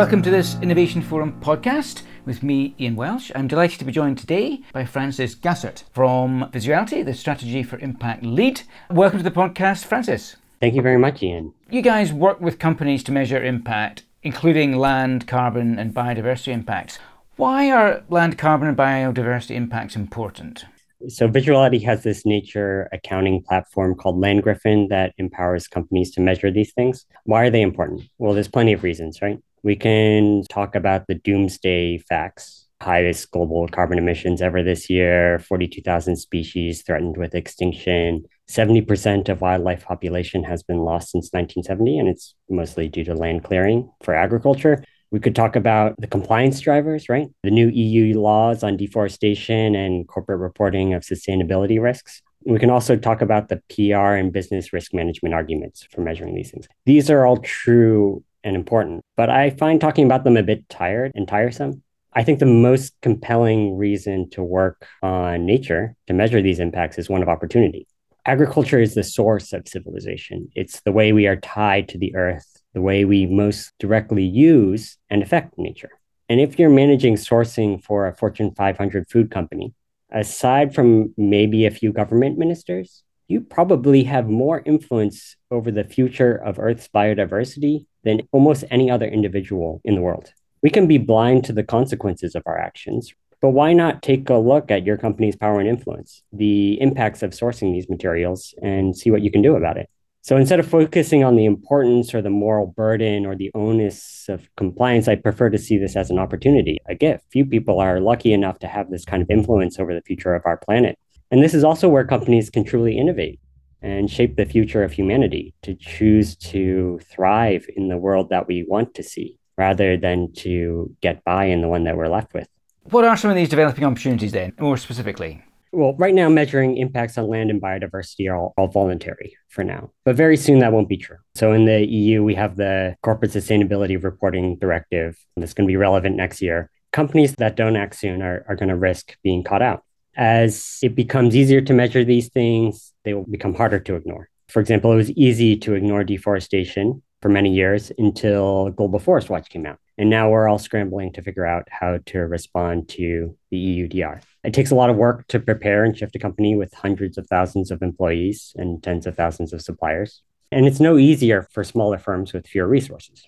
Welcome to this Innovation Forum podcast with me, Ian Welsh. I'm delighted to be joined today by Francis Gassert from Vizzuality, the Strategy for Impact lead. Welcome to the podcast, Francis. Thank you very much, Ian. You guys work with companies to measure impact, including land, carbon and biodiversity impacts. Why are land, carbon and biodiversity impacts important? So Vizzuality has this nature accounting platform called LandGriffon that empowers companies to measure these things. Why are they important? Well, there's plenty of reasons, right? We can talk about the doomsday facts, highest global carbon emissions ever this year, 42,000 species threatened with extinction, 70% of wildlife population has been lost since 1970, and it's mostly due to land clearing for agriculture. We could talk about the compliance drivers, right? The new EU laws on deforestation and corporate reporting of sustainability risks. We can also talk about the PR and business risk management arguments for measuring these things. These are all true and important, but I find talking about them a bit tired and tiresome. I think the most compelling reason to work on nature to measure these impacts is one of opportunity. Agriculture is the source of civilization. It's the way we are tied to the earth, the way we most directly use and affect nature. And if you're managing sourcing for a Fortune 500 food company, aside from maybe a few government ministers, you probably have more influence over the future of Earth's biodiversity than almost any other individual in the world. We can be blind to the consequences of our actions, but why not take a look at your company's power and influence, the impacts of sourcing these materials, and see what you can do about it? So instead of focusing on the importance or the moral burden or the onus of compliance, I prefer to see this as an opportunity, a gift. Few people are lucky enough to have this kind of influence over the future of our planet. And this is also where companies can truly innovate and shape the future of humanity, to choose to thrive in the world that we want to see, rather than to get by in the one that we're left with. What are some of these developing opportunities then, more specifically? Well, right now, measuring impacts on land and biodiversity are all voluntary for now, but very soon that won't be true. So in the EU, we have the Corporate Sustainability Reporting Directive that's going to be relevant next year. Companies that don't act soon are going to risk being caught out. As it becomes easier to measure these things, they will become harder to ignore. For example, it was easy to ignore deforestation for many years until Global Forest Watch came out. And now we're all scrambling to figure out how to respond to the EUDR. It takes a lot of work to prepare and shift a company with hundreds of thousands of employees and tens of thousands of suppliers. And it's no easier for smaller firms with fewer resources.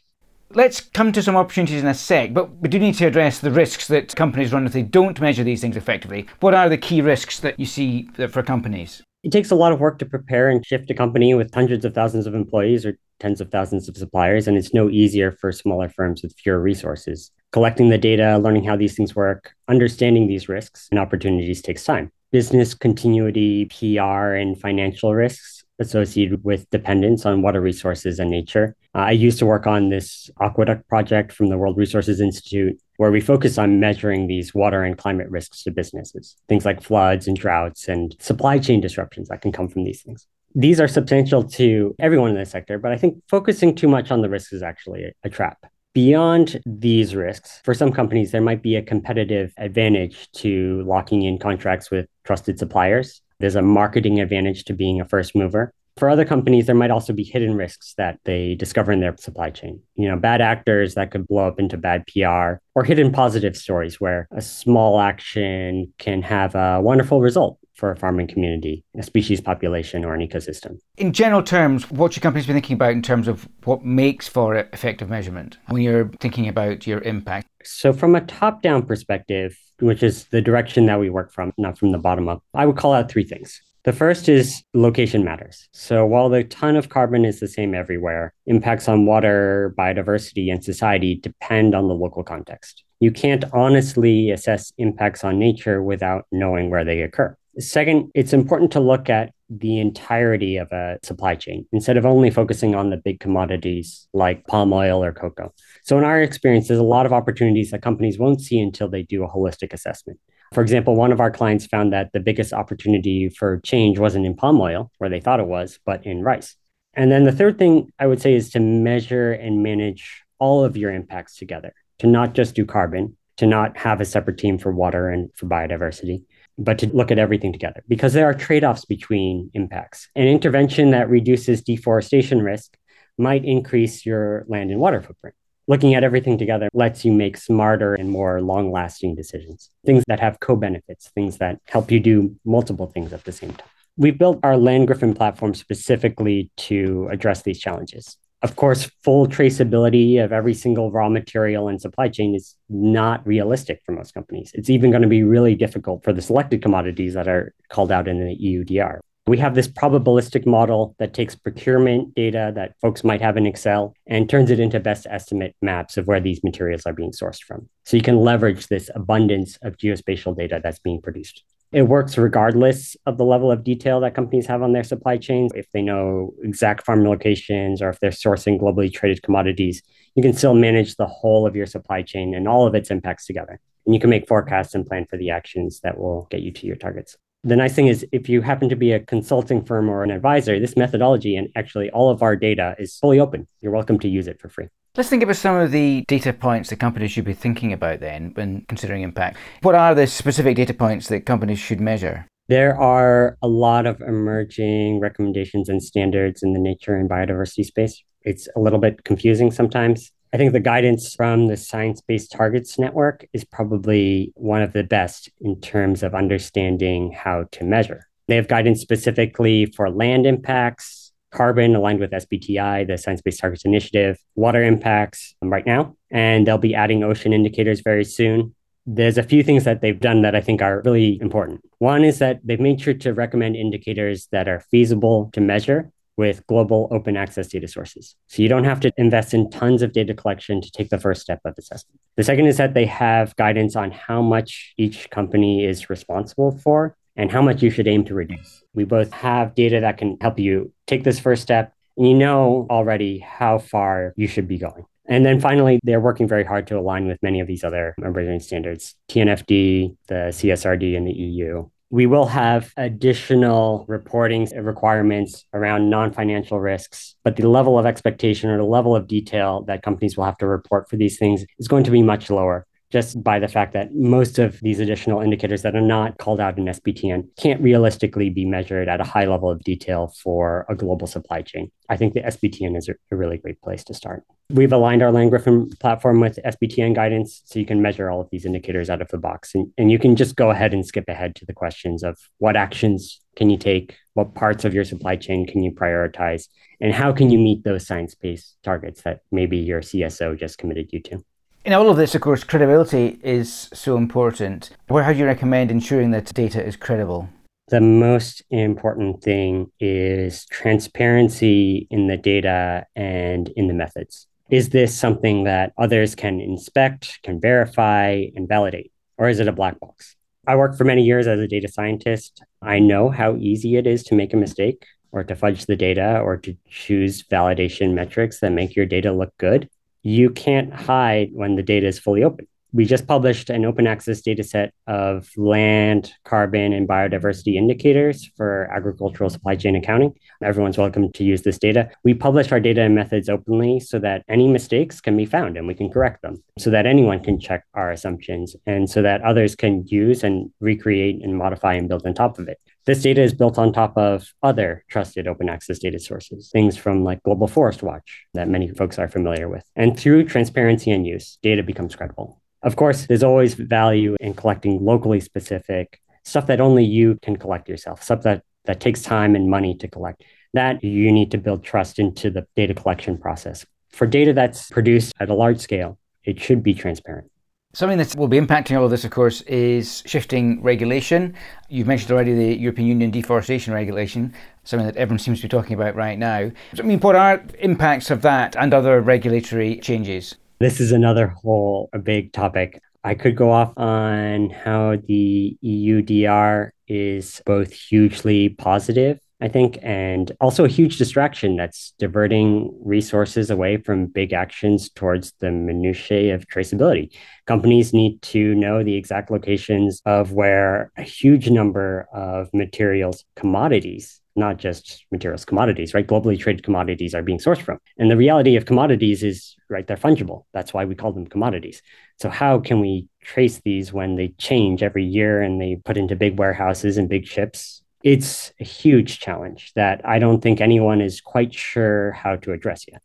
Let's come to some opportunities in a sec, but we do need to address the risks that companies run if they don't measure these things effectively. What are the key risks that you see for companies? It takes a lot of work to prepare and shift a company with hundreds of thousands of employees or tens of thousands of suppliers, and it's no easier for smaller firms with fewer resources. Collecting the data, learning how these things work, understanding these risks and opportunities takes time. Business continuity, PR, and financial risks associated with dependence on water resources and nature. I used to work on this aqueduct project from the World Resources Institute, where we focus on measuring these water and climate risks to businesses, things like floods and droughts and supply chain disruptions that can come from these things. These are substantial to everyone in the sector, but I think focusing too much on the risks is actually a trap. Beyond these risks, for some companies, there might be a competitive advantage to locking in contracts with trusted suppliers. There's a marketing advantage to being a first mover. For other companies, there might also be hidden risks that they discover in their supply chain. You know, bad actors that could blow up into bad PR, or hidden positive stories where a small action can have a wonderful result for a farming community, a species population, or an ecosystem. In general terms, what should companies be thinking about in terms of what makes for effective measurement when you're thinking about your impact? So from a top-down perspective, which is the direction that we work from, not from the bottom up, I would call out three things. The first is location matters. So while the ton of carbon is the same everywhere, impacts on water, biodiversity, and society depend on the local context. You can't honestly assess impacts on nature without knowing where they occur. Second, it's important to look at the entirety of a supply chain instead of only focusing on the big commodities like palm oil or cocoa. So in our experience, there's a lot of opportunities that companies won't see until they do a holistic assessment. For example, one of our clients found that the biggest opportunity for change wasn't in palm oil, where they thought it was, but in rice. And then the third thing I would say is to measure and manage all of your impacts together, to not just do carbon, to not have a separate team for water and for biodiversity, but to look at everything together, because there are trade-offs between impacts. An intervention that reduces deforestation risk might increase your land and water footprint. Looking at everything together lets you make smarter and more long-lasting decisions, things that have co-benefits, things that help you do multiple things at the same time. We built our LandGriffon platform specifically to address these challenges. Of course, full traceability of every single raw material and supply chain is not realistic for most companies. It's even going to be really difficult for the selected commodities that are called out in the EUDR. We have this probabilistic model that takes procurement data that folks might have in Excel and turns it into best estimate maps of where these materials are being sourced from. So you can leverage this abundance of geospatial data that's being produced. It works regardless of the level of detail that companies have on their supply chains. If they know exact farm locations or if they're sourcing globally traded commodities, you can still manage the whole of your supply chain and all of its impacts together. And you can make forecasts and plan for the actions that will get you to your targets. The nice thing is if you happen to be a consulting firm or an advisor, this methodology and actually all of our data is fully open. You're welcome to use it for free. Let's think about some of the data points that companies should be thinking about then when considering impact. What are the specific data points that companies should measure? There are a lot of emerging recommendations and standards in the nature and biodiversity space. It's a little bit confusing sometimes. I think the guidance from the Science Based Targets Network is probably one of the best in terms of understanding how to measure. They have guidance specifically for land impacts, carbon aligned with SBTI, the Science Based Targets Initiative, water impacts right now, and they'll be adding ocean indicators very soon. There's a few things that they've done that I think are really important. One is that they've made sure to recommend indicators that are feasible to measure with global open access data sources. So you don't have to invest in tons of data collection to take the first step of assessment. The second is that they have guidance on how much each company is responsible for and how much you should aim to reduce. We both have data that can help you take this first step, and you know already how far you should be going. And then finally, they're working very hard to align with many of these other emerging standards, TNFD, the CSRD, and the EU. We will have additional reporting requirements around non-financial risks, but the level of expectation or the level of detail that companies will have to report for these things is going to be much lower, just by the fact that most of these additional indicators that are not called out in SBTN can't realistically be measured at a high level of detail for a global supply chain. I think the SBTN is a really great place to start. We've aligned our LandGriffon platform with SBTN guidance, so you can measure all of these indicators out of the box. And you can just go ahead and skip ahead to the questions of what actions can you take, what parts of your supply chain can you prioritize, and how can you meet those science-based targets that maybe your CSO just committed you to. In all of this, of course, credibility is so important. How do you recommend ensuring that data is credible? The most important thing is transparency in the data and in the methods. Is this something that others can inspect, can verify, and validate? Or is it a black box? I worked for many years as a data scientist. I know how easy it is to make a mistake or to fudge the data or to choose validation metrics that make your data look good. You can't hide when the data is fully open. We just published an open access data set of land, carbon, and biodiversity indicators for agricultural supply chain accounting. Everyone's welcome to use this data. We publish our data and methods openly so that any mistakes can be found and we can correct them, so that anyone can check our assumptions and so that others can use and recreate and modify and build on top of it. This data is built on top of other trusted open access data sources, things from like Global Forest Watch that many folks are familiar with. And through transparency and use, data becomes credible. Of course, there's always value in collecting locally specific stuff that only you can collect yourself, stuff that takes time and money to collect. That you need to build trust into the data collection process. For data that's produced at a large scale, it should be transparent. Something that will be impacting all of this, of course, is shifting regulation. You've mentioned already the European Union Deforestation Regulation, something that everyone seems to be talking about right now. So, what are impacts of that and other regulatory changes? This is another whole big topic. I could go off on how the EUDR is both hugely positive, I think, and also a huge distraction that's diverting resources away from big actions towards the minutiae of traceability. Companies need to know the exact locations of where a huge number of materials, commodities, not just materials, commodities, right? Globally traded commodities are being sourced from. And the reality of commodities is, right, they're fungible. That's why we call them commodities. So how can we trace these when they change every year and they put into big warehouses and big ships? It's a huge challenge that I don't think anyone is quite sure how to address yet.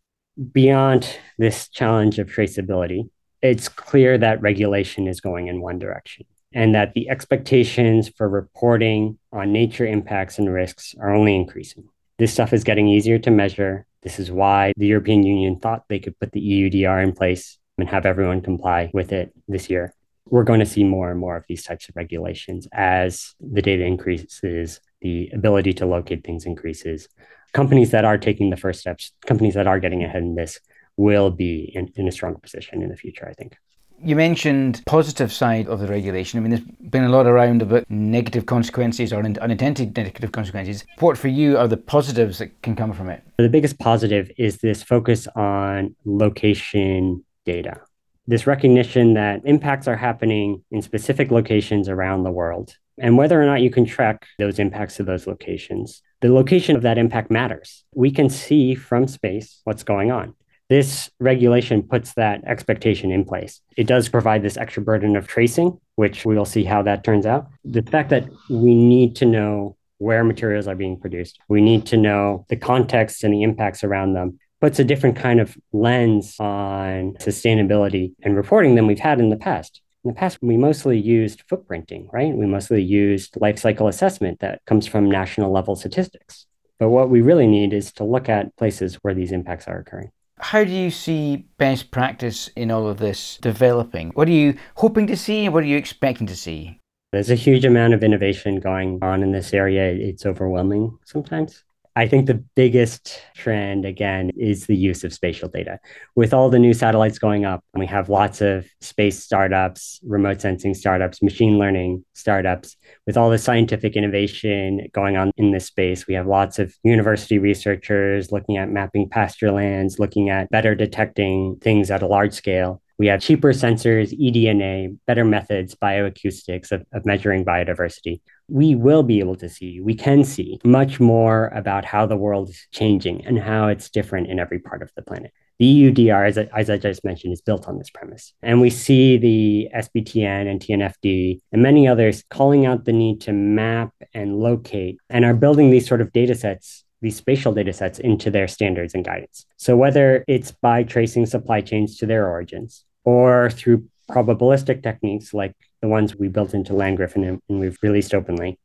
beyond this challenge of traceability, it's clear that regulation is going in one direction, and that the expectations for reporting on nature impacts and risks are only increasing. This stuff is getting easier to measure. This is why the European Union thought they could put the EUDR in place and have everyone comply with it this year. We're going to see more and more of these types of regulations as the data increases, the ability to locate things increases. Companies that are taking the first steps, companies that are getting ahead in this, will be in a stronger position in the future, I think. You mentioned positive side of the regulation. I mean, there's been a lot around about negative consequences or unintended negative consequences. What for you are the positives that can come from it? The biggest positive is this focus on location data. This recognition that impacts are happening in specific locations around the world, and whether or not you can track those impacts to those locations, the location of that impact matters. We can see from space what's going on. This regulation puts that expectation in place. It does provide this extra burden of tracing, which we will see how that turns out. The fact that we need to know where materials are being produced, we need to know the context and the impacts around them, puts a different kind of lens on sustainability and reporting than we've had in the past. In the past, we mostly used footprinting, right? We mostly used life cycle assessment that comes from national level statistics. But what we really need is to look at places where these impacts are occurring. How do you see best practice in all of this developing? What are you hoping to see and what are you expecting to see? There's a huge amount of innovation going on in this area. It's overwhelming sometimes. I think the biggest trend, again, is the use of spatial data. With all the new satellites going up, we have lots of space startups, remote sensing startups, machine learning startups. With all the scientific innovation going on in this space, we have lots of university researchers looking at mapping pasture lands, looking at better detecting things at a large scale. We have cheaper sensors, eDNA, better methods, bioacoustics of measuring biodiversity. We will be able to see, we can see much more about how the world is changing and how it's different in every part of the planet. The EUDR, as I just mentioned, is built on this premise. And we see the SBTN and TNFD and many others calling out the need to map and locate and are building these sort of data sets, these spatial data sets, into their standards and guidance. So whether it's by tracing supply chains to their origins or through probabilistic techniques like the ones we built into LandGriffon and we've released openly,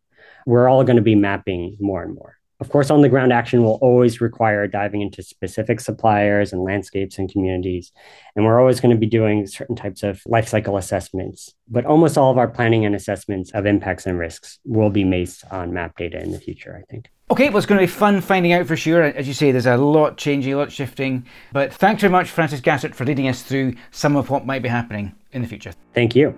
we're all going to be mapping more and more. Of course, on-the-ground action will always require diving into specific suppliers and landscapes and communities. And we're always going to be doing certain types of life cycle assessments. But almost all of our planning and assessments of impacts and risks will be based on map data in the future, I think. Okay, well, it's going to be fun finding out for sure. As you say, there's a lot changing, a lot shifting. But thanks very much, Francis Gassert, for leading us through some of what might be happening in the future. Thank you.